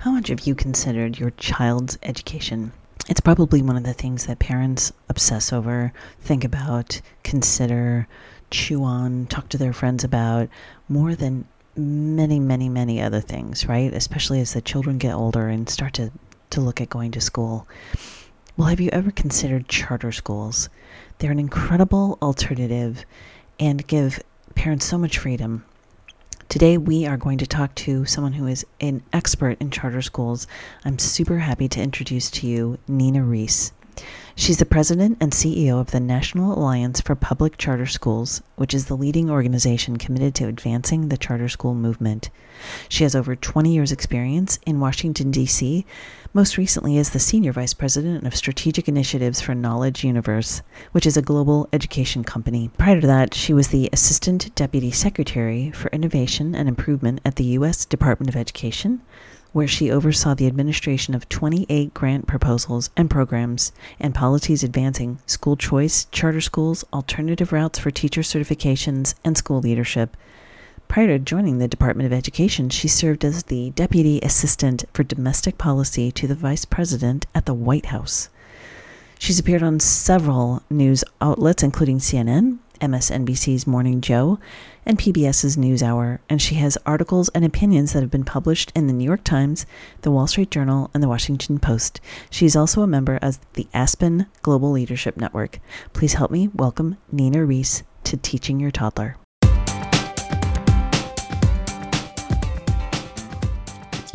How much have you considered your child's education? It's probably one of the things that parents obsess over, think about, consider, chew on, talk to their friends about, more than many other things, right? Especially as the children get older and start to look at going to school. Well, have you ever considered charter schools? They're an incredible alternative and give parents so much freedom. Today, we are going to talk to someone who is an expert in charter schools. I'm super happy to introduce to you Nina Rees. She's the president and CEO of the National Alliance for Public Charter Schools, which is the leading organization committed to advancing the charter school movement. She has over 20 years' experience in Washington, D.C., most recently as the senior vice president of strategic initiatives for Knowledge Universe, which is a global education company. Prior to that, she was the assistant deputy secretary for innovation and improvement at the U.S. Department of Education, where she oversaw the administration of 28 grant proposals and programs and policies advancing school choice, charter schools, alternative routes for teacher certifications, and school leadership. Prior to joining the Department of Education, she served as the Deputy Assistant for Domestic Policy to the Vice President at the White House. She's appeared on several news outlets, including CNN, MSNBC's Morning Joe, and PBS's NewsHour, and she has articles and opinions that have been published in the New York Times, the Wall Street Journal, and the Washington Post. She is also a member of the Aspen Global Leadership Network. Please help me welcome Nina Rees to Teaching Your Toddler.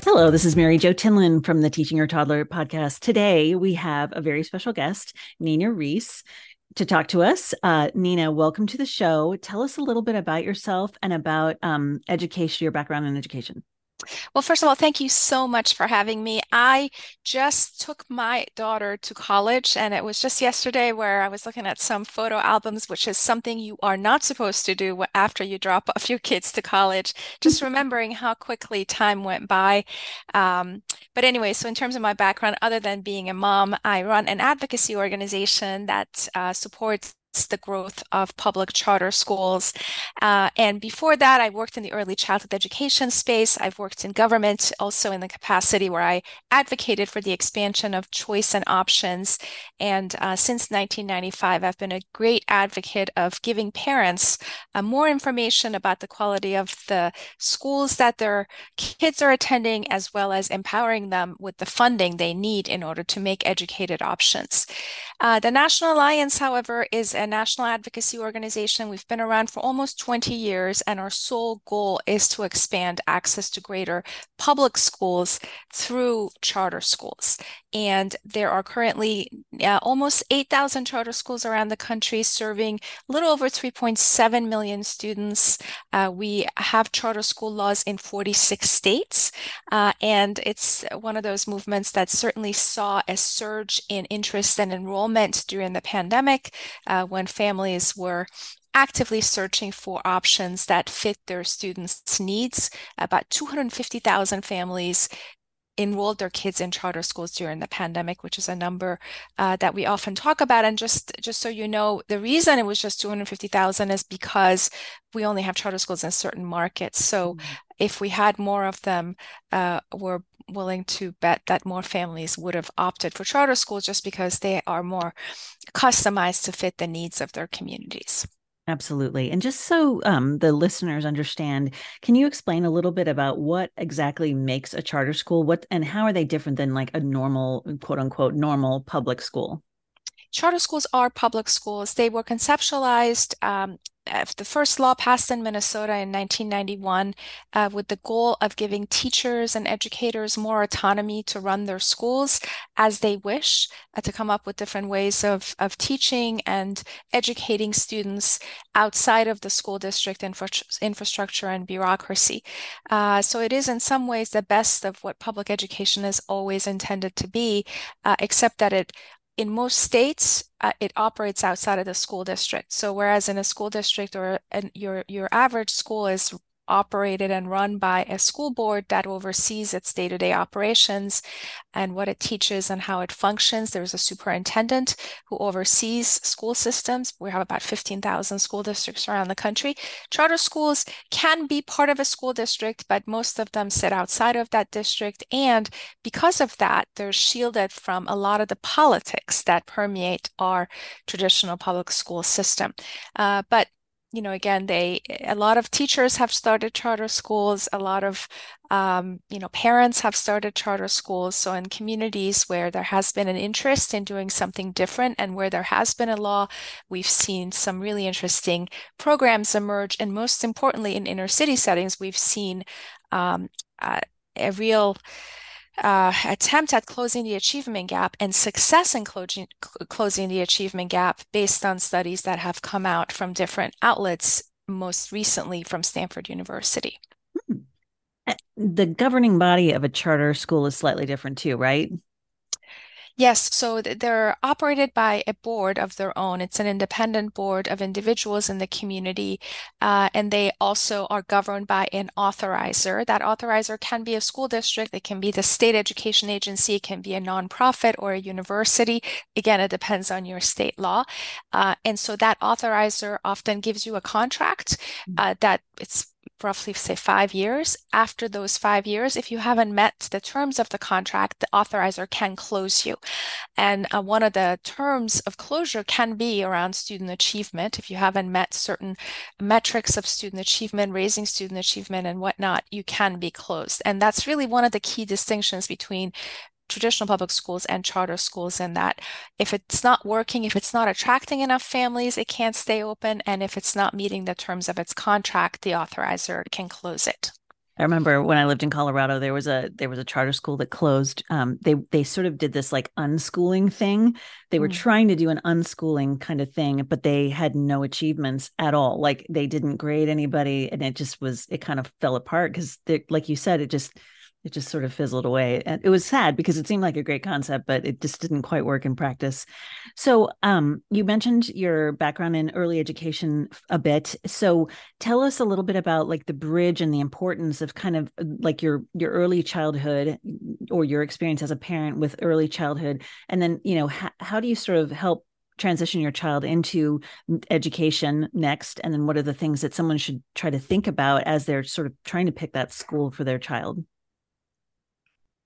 Hello, this is Mary Jo Tinlin from the Teaching Your Toddler podcast. Today, we have a very special guest, Nina Rees, to talk to us. Nina, welcome to the show. Tell us a little bit about yourself and about education, your background in education. Well, first of all, thank you so much for having me. I just took my daughter to college, and it was just yesterday where I was looking at some photo albums, which is something you are not supposed to do after you drop off your kids to college, just remembering how quickly time went by. But anyway, so in terms of my background, other than being a mom, I run an advocacy organization that supports the growth of public charter schools. And before that, I worked in the early childhood education space. I've worked in government also in the capacity where I advocated for the expansion of choice and options. And since 1995, I've been a great advocate of giving parents more information about the quality of the schools that their kids are attending, as well as empowering them with the funding they need in order to make educated options. The National Alliance, however, is a national advocacy organization. We've been around for almost 20 years, and our sole goal is to expand access to greater public schools through charter schools. And there are currently almost 8,000 charter schools around the country serving a little over 3.7 million students. We have charter school laws in 46 states, and it's one of those movements that certainly saw a surge in interest and enrollment during the pandemic, when families were actively searching for options that fit their students' needs. About 250,000 families enrolled their kids in charter schools during the pandemic, which is a number that we often talk about. And just so you know, the reason it was just 250,000 is because we only have charter schools in certain markets. So if we had more of them, we're willing to bet that more families would have opted for charter schools just because they are more customized to fit the needs of their communities. Absolutely. And just so the listeners understand, can you explain a little bit about what exactly makes a charter school? What and how are they different than like a normal, quote unquote, normal public school? Charter schools are public schools. They were conceptualized the first law passed in Minnesota in 1991 with the goal of giving teachers and educators more autonomy to run their schools as they wish, to come up with different ways of teaching and educating students outside of the school district infrastructure and bureaucracy. So it is in some ways the best of what public education is always intended to be, except that in most states, it operates outside of the school district. So whereas in a school district or your average school is operated and run by a school board that oversees its day-to-day operations and what it teaches and how it functions. There's a superintendent who oversees school systems. We have about 15,000 school districts around the country. Charter schools can be part of a school district, but most of them sit outside of that district. And because of that, they're shielded from a lot of the politics that permeate our traditional public school system. But you know, again, a lot of teachers have started charter schools, a lot of, parents have started charter schools. So in communities where there has been an interest in doing something different and where there has been a law, we've seen some really interesting programs emerge. And most importantly, in inner city settings, we've seen a real attempt at closing the achievement gap and success in closing the achievement gap based on studies that have come out from different outlets, most recently from Stanford University. The governing body of a charter school is slightly different too, right? Yes, so they're operated by a board of their own. It's an independent board of individuals in the community, and they also are governed by an authorizer. That authorizer can be a school district, it can be the state education agency, it can be a nonprofit or a university. Again, it depends on your state law. And so that authorizer often gives you a contract that it's roughly, say, 5 years. After those 5 years, if you haven't met the terms of the contract, the authorizer can close you. And one of the terms of closure can be around student achievement. If you haven't met certain metrics of student achievement, raising student achievement and whatnot, you can be closed. And that's really one of the key distinctions between traditional public schools and charter schools, in that if it's not working, if it's not attracting enough families, it can't stay open. And if it's not meeting the terms of its contract, the authorizer can close it. I remember when I lived in Colorado, there was a charter school that closed. They sort of did this like unschooling thing. They were trying to do an unschooling kind of thing, but they had no achievements at all. Like they didn't grade anybody, and it kind of fell apart because, like you said, it just sort of fizzled away. And it was sad because it seemed like a great concept, but it just didn't quite work in practice. So you mentioned your background in early education a bit. So tell us a little bit about like the bridge and the importance of kind of like your early childhood or your experience as a parent with early childhood. And then, you know, how do you sort of help transition your child into education next? And then what are the things that someone should try to think about as they're sort of trying to pick that school for their child?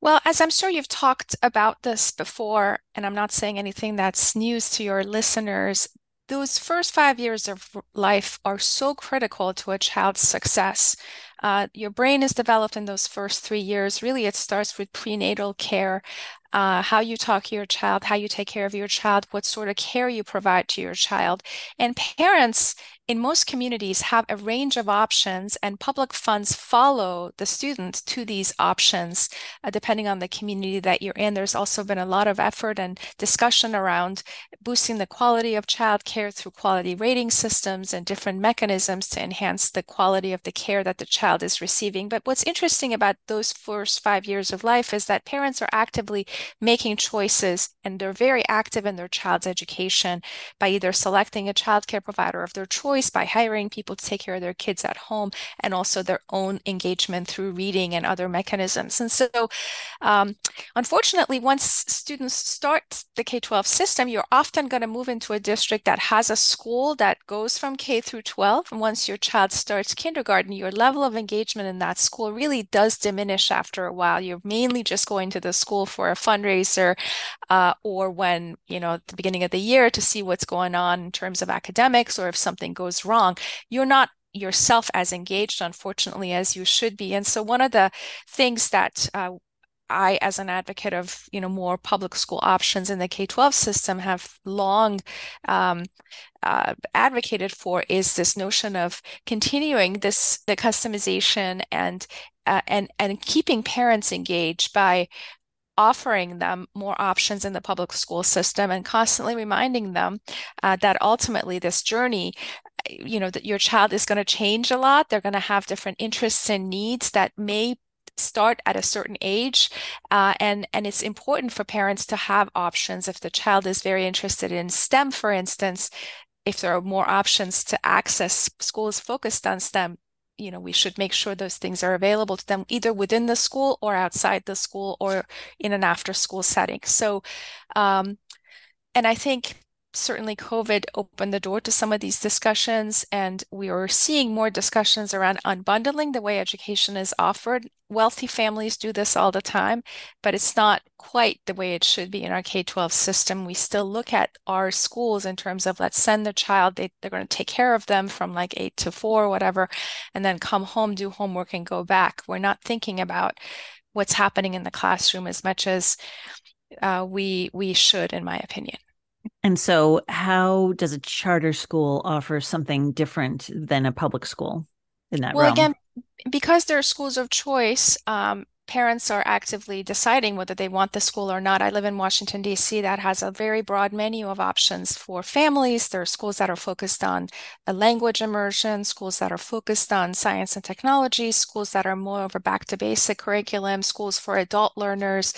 Well, as I'm sure you've talked about this before, and I'm not saying anything that's news to your listeners, those first 5 years of life are so critical to a child's success. Your brain is developed in those first 3 years. Really, it starts with prenatal care, how you talk to your child, how you take care of your child, what sort of care you provide to your child. And parents in most communities have a range of options, and public funds follow the student to these options, depending on the community that you're in. There's also been a lot of effort and discussion around boosting the quality of childcare through quality rating systems and different mechanisms to enhance the quality of the care that the child is receiving. But what's interesting about those first 5 years of life is that parents are actively making choices, and they're very active in their child's education by either selecting a childcare provider of their choice, by hiring people to take care of their kids at home, and also their own engagement through reading and other mechanisms. And so, unfortunately, once students start the K-12 system, you're often going to move into a district that has a school that goes from K through 12. And once your child starts kindergarten, your level of engagement in that school really does diminish after a while. You're mainly just going to the school for a fundraiser, or when, you know, at the beginning of the year to see what's going on in terms of academics, or if something goes wrong, you're not yourself as engaged, unfortunately, as you should be. And so one of the things that I, as an advocate of, you know, more public school options in the K-12 system, have long advocated for is this notion of continuing the customization and keeping parents engaged by offering them more options in the public school system and constantly reminding them that ultimately this journey, you know, that your child is going to change a lot. They're going to have different interests and needs that may start at a certain age. And it's important for parents to have options. If the child is very interested in STEM, for instance, if there are more options to access schools focused on STEM, you know, we should make sure those things are available to them either within the school or outside the school or in an after-school setting. So, and I think certainly COVID opened the door to some of these discussions, and we are seeing more discussions around unbundling the way education is offered. Wealthy families do this all the time, but it's not quite the way it should be in our K-12 system. We still look at our schools in terms of let's send the child, they're going to take care of them from like 8 to 4, whatever, and then come home, do homework, and go back. We're not thinking about what's happening in the classroom as much as we should, in my opinion. And so how does a charter school offer something different than a public school in that realm? Well, again, because there are schools of choice, parents are actively deciding whether they want the school or not. I live in Washington, D.C. That has a very broad menu of options for families. There are schools that are focused on language immersion, schools that are focused on science and technology, schools that are more of a back-to-basic curriculum, schools for adult learners.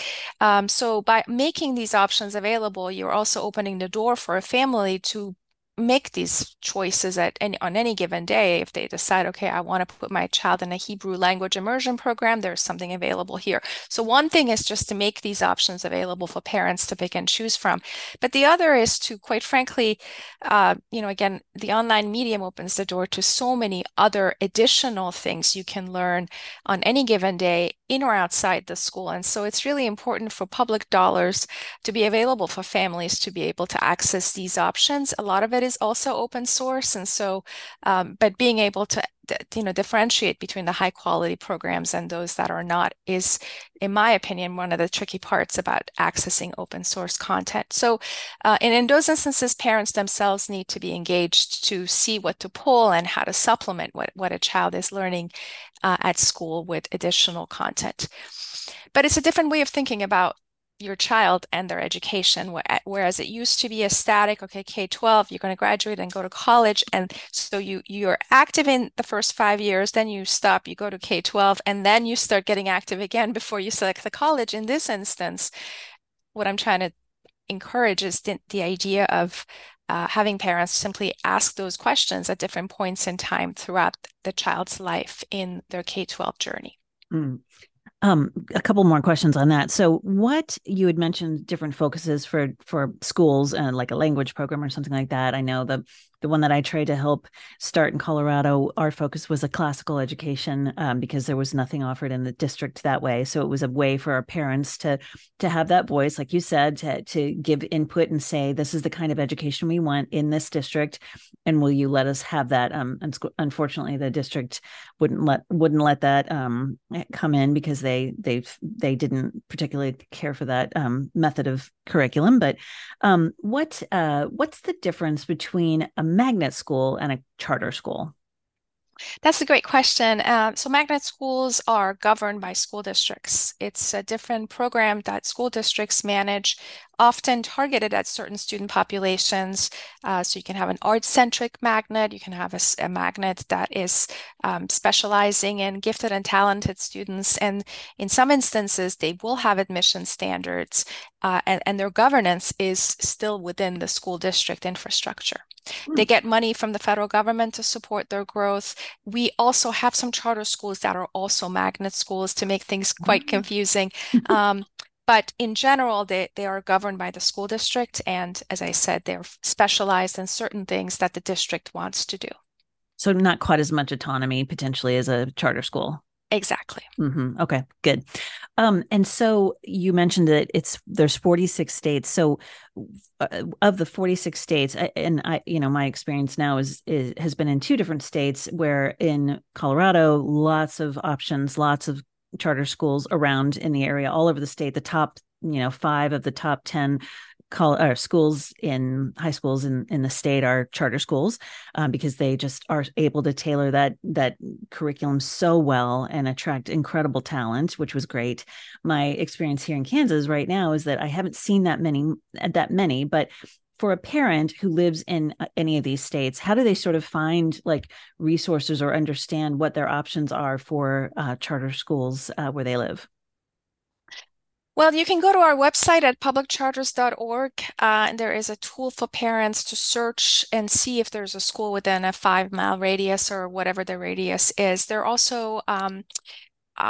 So by making these options available, you're also opening the door for a family to make these choices on any given day. If they decide, okay, I want to put my child in a Hebrew language immersion program, there's something available here. So one thing is just to make these options available for parents to pick and choose from. But the other is to, quite frankly, again, the online medium opens the door to so many other additional things you can learn on any given day in or outside the school. And so it's really important for public dollars to be available for families to be able to access these options. A lot of it is also open source. And so, but being able to, differentiate between the high quality programs and those that are not is, in my opinion, one of the tricky parts about accessing open source content. So, and in those instances, parents themselves need to be engaged to see what to pull and how to supplement what a child is learning at school with additional content. But it's a different way of thinking about your child and their education, whereas it used to be a static, okay, K-12, you're going to graduate and go to college. And so you're active in the first 5 years, then you stop, you go to K-12, and then you start getting active again before you select the college. In this instance, what I'm trying to encourage is the idea of having parents simply ask those questions at different points in time throughout the child's life in their K-12 journey. Mm. A couple more questions on that. So what you had mentioned, different focuses for schools and like a language program or something like that. I know the one that I tried to help start in Colorado, our focus was a classical education because there was nothing offered in the district that way. So it was a way for our parents to have that voice, like you said, to give input and say, this is the kind of education we want in this district. And will you let us have that? Unfortunately, the district wouldn't let that come in because they didn't particularly care for that method of curriculum. But what's the difference between a magnet school and a charter school? That's a great question. So magnet schools are governed by school districts. It's a different program that school districts manage, often targeted at certain student populations. So you can have an art-centric magnet, you can have a magnet that is specializing in gifted and talented students. And in some instances, they will have admission standards and their governance is still within the school district infrastructure. They get money from the federal government to support their growth. We also have some charter schools that are also magnet schools to make things quite confusing. But in general, they are governed by the school district. And as I said, they're specialized in certain things that the district wants to do. So not quite as much autonomy potentially as a charter school. Exactly. Mm-hmm. Okay, good. And so you mentioned that there's 46 states. So of the 46 states, my experience now has been in two different states where in Colorado, lots of options, lots of charter schools around in the area, all over the state. The top, 5 of the top 10 schools in high schools in the state are charter schools because they just are able to tailor that curriculum so well and attract incredible talent, which was great. My experience here in Kansas right now is that I haven't seen that many, but for a parent who lives in any of these states, how do they sort of find like resources or understand what their options are for charter schools where they live? Well, you can go to our website at publiccharters.org, and there is a tool for parents to search and see if there's a school within a 5-mile radius or whatever the radius is. There are also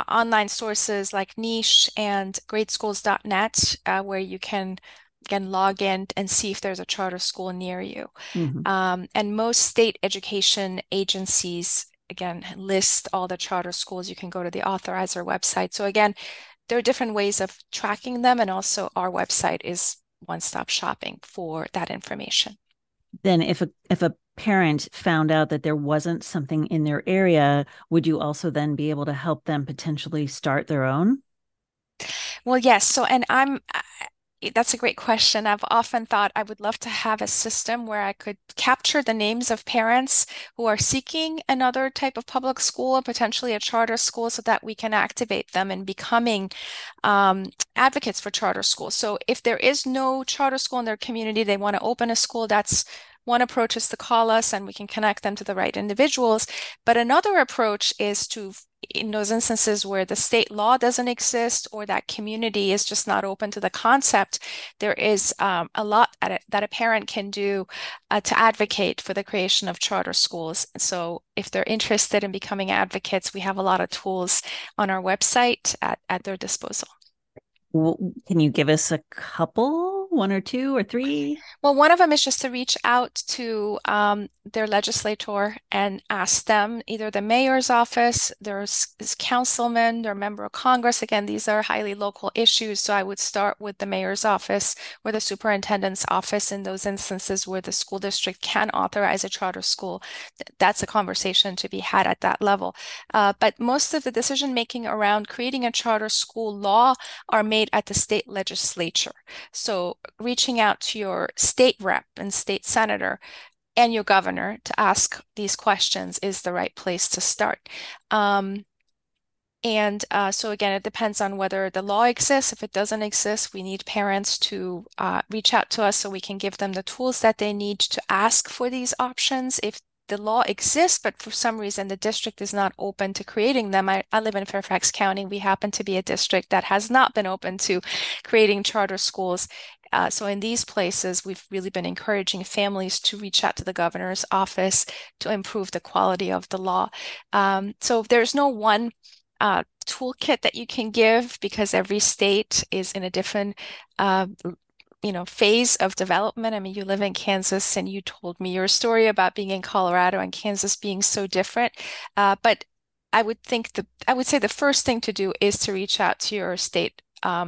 online sources like Niche and GreatSchools.net, where you can log in and see if there's a charter school near you. Mm-hmm. And most state education agencies, again, list all the charter schools. You can go to the authorizer website. So again, there are different ways of tracking them, and also our website is one-stop shopping for that information. Then if a parent found out that there wasn't something in their area, would you also then be able to help them potentially start their own? Well, yes. So, and that's a great question. I've often thought I would love to have a system where I could capture the names of parents who are seeking another type of public school, potentially a charter school, so that we can activate them in becoming advocates for charter schools. So if there is no charter school in their community, they want to open a school, that's one approach, is to call us and we can connect them to the right individuals. But another approach is to, in those instances where the state law doesn't exist or that community is just not open to the concept, there is a lot that a parent can do to advocate for the creation of charter schools. And so if they're interested in becoming advocates, we have a lot of tools on our website at their disposal. Well, can you give us a couple? One or two or three? Well, one of them is just to reach out to their legislator and ask them, either the mayor's office, their councilman, their member of Congress. Again, these are highly local issues. So I would start with the mayor's office or the superintendent's office in those instances where the school district can authorize a charter school. That's a conversation to be had at that level. But most of the decision making around creating a charter school law are made at the state legislature. So reaching out to your state rep and state senator and your governor to ask these questions is the right place to start. So again, it depends on whether the law exists. If it doesn't exist, we need parents to reach out to us so we can give them the tools that they need to ask for these options. If the law exists, but for some reason the district is not open to creating them. I live in Fairfax County. We happen to be a district that has not been open to creating charter schools. So in these places, we've really been encouraging families to reach out to the governor's office to improve the quality of the law. So there's no one toolkit that you can give, because every state is in a different phase of development. I mean, you live in Kansas and you told me your story about being in Colorado and Kansas being so different. But I would say the first thing to do is to reach out to your state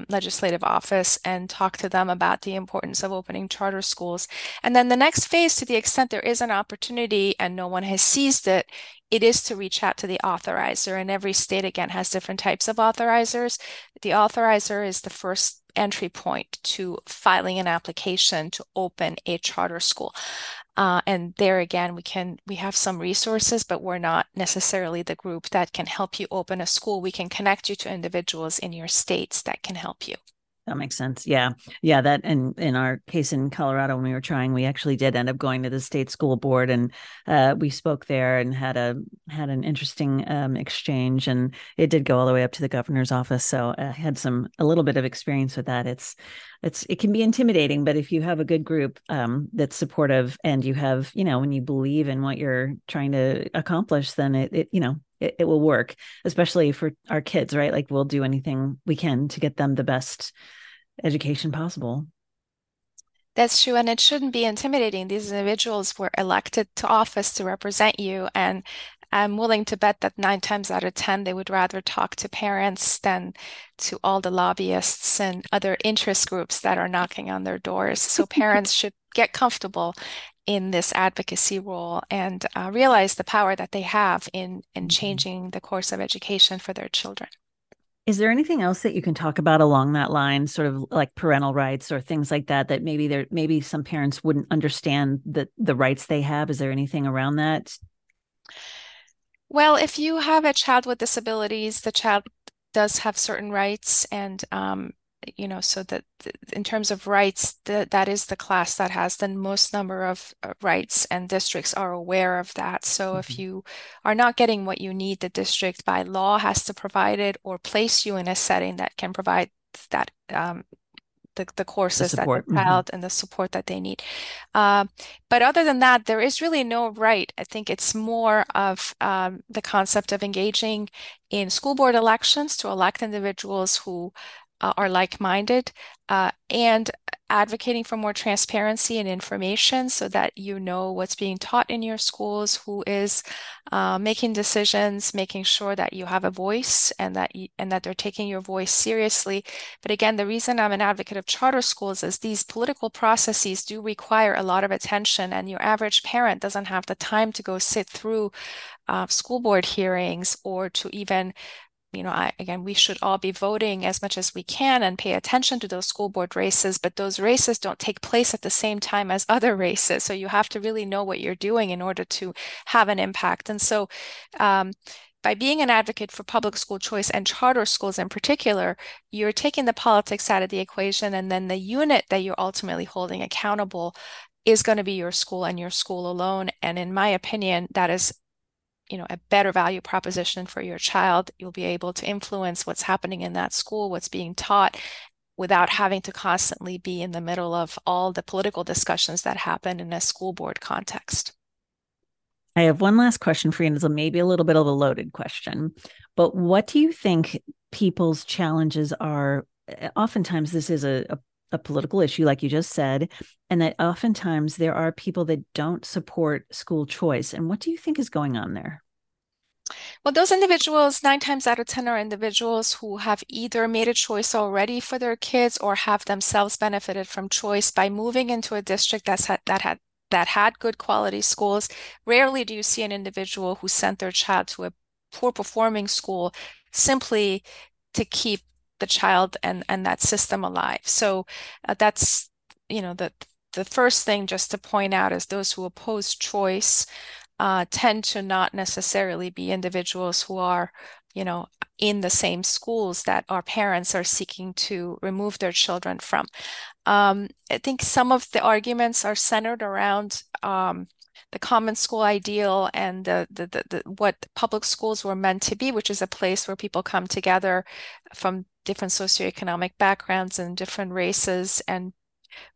legislative office and talk to them about the importance of opening charter schools. And then the next phase, to the extent there is an opportunity and no one has seized it, it is to reach out to the authorizer. And every state, again, has different types of authorizers. The authorizer is the first entry point to filing an application to open a charter school. And there again, we have some resources, but we're not necessarily the group that can help you open a school. We can connect you to individuals in your states that can help you. That makes sense. Yeah. Yeah. That, and in our case in Colorado, when we were trying, we actually did end up going to the state school board, and we spoke there and had an interesting exchange, and it did go all the way up to the governor's office. So I had a little bit of experience with that. It can be intimidating, but if you have a good group that's supportive, and you have, when you believe in what you're trying to accomplish, then it will work, especially for our kids, right? Like, we'll do anything we can to get them the best education possible. That's true. And it shouldn't be intimidating. These individuals were elected to office to represent you. And I'm willing to bet that 9 times out of 10, they would rather talk to parents than to all the lobbyists and other interest groups that are knocking on their doors. So parents should get comfortable in this advocacy role and realize the power that they have in changing the course of education for their children. Is there anything else that you can talk about along that line, sort of like parental rights or things like that, that maybe some parents wouldn't understand the rights they have? Is there anything around that? Well, if you have a child with disabilities, the child does have certain rights, and so that in terms of rights, that is the class that has the most number of rights, and districts are aware of that. So mm-hmm. if you are not getting what you need, the district by law has to provide it or place you in a setting that can provide that the courses the support. That the child and the support that they need. But other than that, there is really no right. I think it's more of the concept of engaging in school board elections to elect individuals who are like-minded and advocating for more transparency and information so that you know what's being taught in your schools, who is making decisions, making sure that you have a voice and that they're taking your voice seriously. But again, the reason I'm an advocate of charter schools is these political processes do require a lot of attention, and your average parent doesn't have the time to go sit through school board hearings or to even we should all be voting as much as we can and pay attention to those school board races, but those races don't take place at the same time as other races. So you have to really know what you're doing in order to have an impact. And so by being an advocate for public school choice and charter schools in particular, you're taking the politics out of the equation, and then the unit that you're ultimately holding accountable is going to be your school and your school alone. And in my opinion, that is a better value proposition for your child. You'll be able to influence what's happening in that school, what's being taught, without having to constantly be in the middle of all the political discussions that happen in a school board context. I have one last question for you, and it's maybe a little bit of a loaded question, but what do you think people's challenges are? Oftentimes this is a political issue, like you just said, and that oftentimes there are people that don't support school choice. And what do you think is going on there? Well, those individuals, 9 times out of 10, are individuals who have either made a choice already for their kids or have themselves benefited from choice by moving into a district that had good quality schools. Rarely do you see an individual who sent their child to a poor performing school simply to keep the child and that system alive. So that's, the first thing just to point out is those who oppose choice tend to not necessarily be individuals who are, in the same schools that our parents are seeking to remove their children from. I think some of the arguments are centered around the common school ideal and what public schools were meant to be, which is a place where people come together from different socioeconomic backgrounds and different races and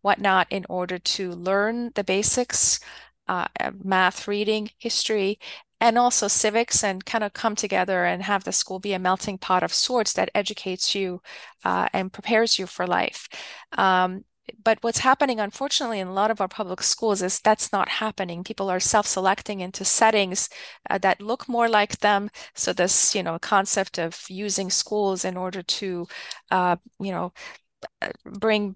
whatnot in order to learn the basics, math, reading, history, and also civics, and kind of come together and have the school be a melting pot of sorts that educates you and prepares you for life. But what's happening, unfortunately, in a lot of our public schools is that's not happening. People are self-selecting into settings that look more like them. So this, concept of using schools in order to, bring,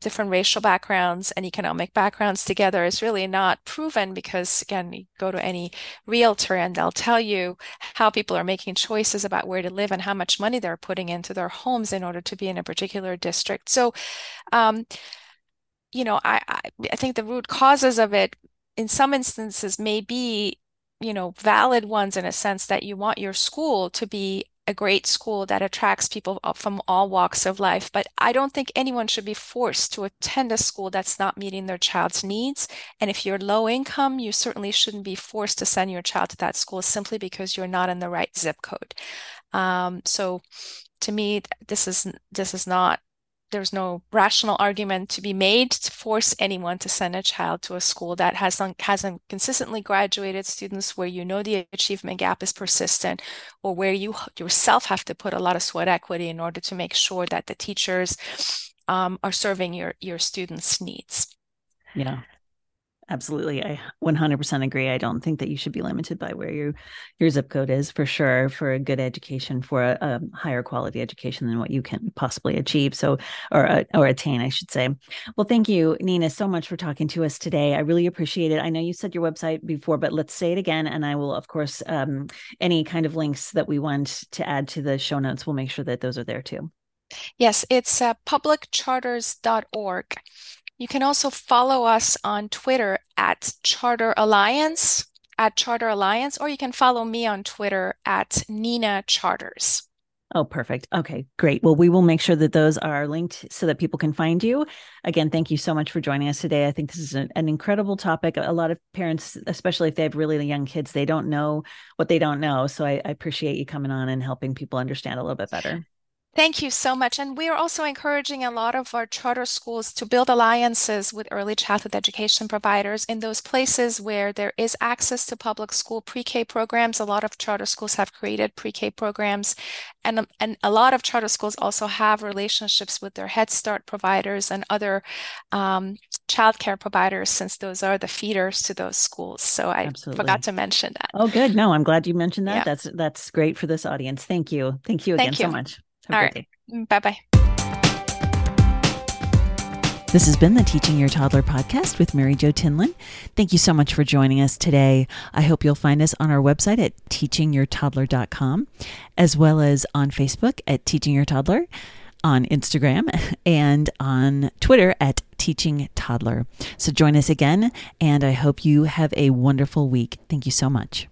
different racial backgrounds and economic backgrounds together is really not proven, because, again, you go to any realtor and they'll tell you how people are making choices about where to live and how much money they're putting into their homes in order to be in a particular district. So, I think the root causes of it in some instances may be, valid ones, in a sense that you want your school to be a great school that attracts people from all walks of life. But I don't think anyone should be forced to attend a school that's not meeting their child's needs. And if you're low income, you certainly shouldn't be forced to send your child to that school simply because you're not in the right zip code. So to me, this is not, there's no rational argument to be made to force anyone to send a child to a school that hasn't consistently graduated students, where the achievement gap is persistent, or where you yourself have to put a lot of sweat equity in order to make sure that the teachers are serving your students' needs. Yeah, absolutely. I 100% agree. I don't think that you should be limited by where your zip code is, for sure, for a good education, for a higher quality education than what you can possibly achieve. So, or attain, I should say. Well, thank you, Nina, so much for talking to us today. I really appreciate it. I know you said your website before, but let's say it again. And I will, of course, any kind of links that we want to add to the show notes, we'll make sure that those are there too. Yes, it's publiccharters.org. You can also follow us on Twitter at Charter Alliance, or you can follow me on Twitter at Nina Charters. Oh, perfect. Okay, great. Well, we will make sure that those are linked so that people can find you. Again, thank you so much for joining us today. I think this is an incredible topic. A lot of parents, especially if they have really young kids, they don't know what they don't know. So I appreciate you coming on and helping people understand a little bit better. Thank you so much. And we are also encouraging a lot of our charter schools to build alliances with early childhood education providers in those places where there is access to public school pre-K programs. A lot of charter schools have created pre-K programs, and a lot of charter schools also have relationships with their Head Start providers and other childcare providers, since those are the feeders to those schools. So I forgot to mention that. Oh, good. No, I'm glad you mentioned that. Yeah. That's great for this audience. Thank you. Thank you again so much. All right. Bye-bye. This has been the Teaching Your Toddler podcast with Mary Jo Tinlin. Thank you so much for joining us today. I hope you'll find us on our website at teachingyourtoddler.com, as well as on Facebook at Teaching Your Toddler, on Instagram, and on Twitter at Teaching Toddler. So join us again, and I hope you have a wonderful week. Thank you so much.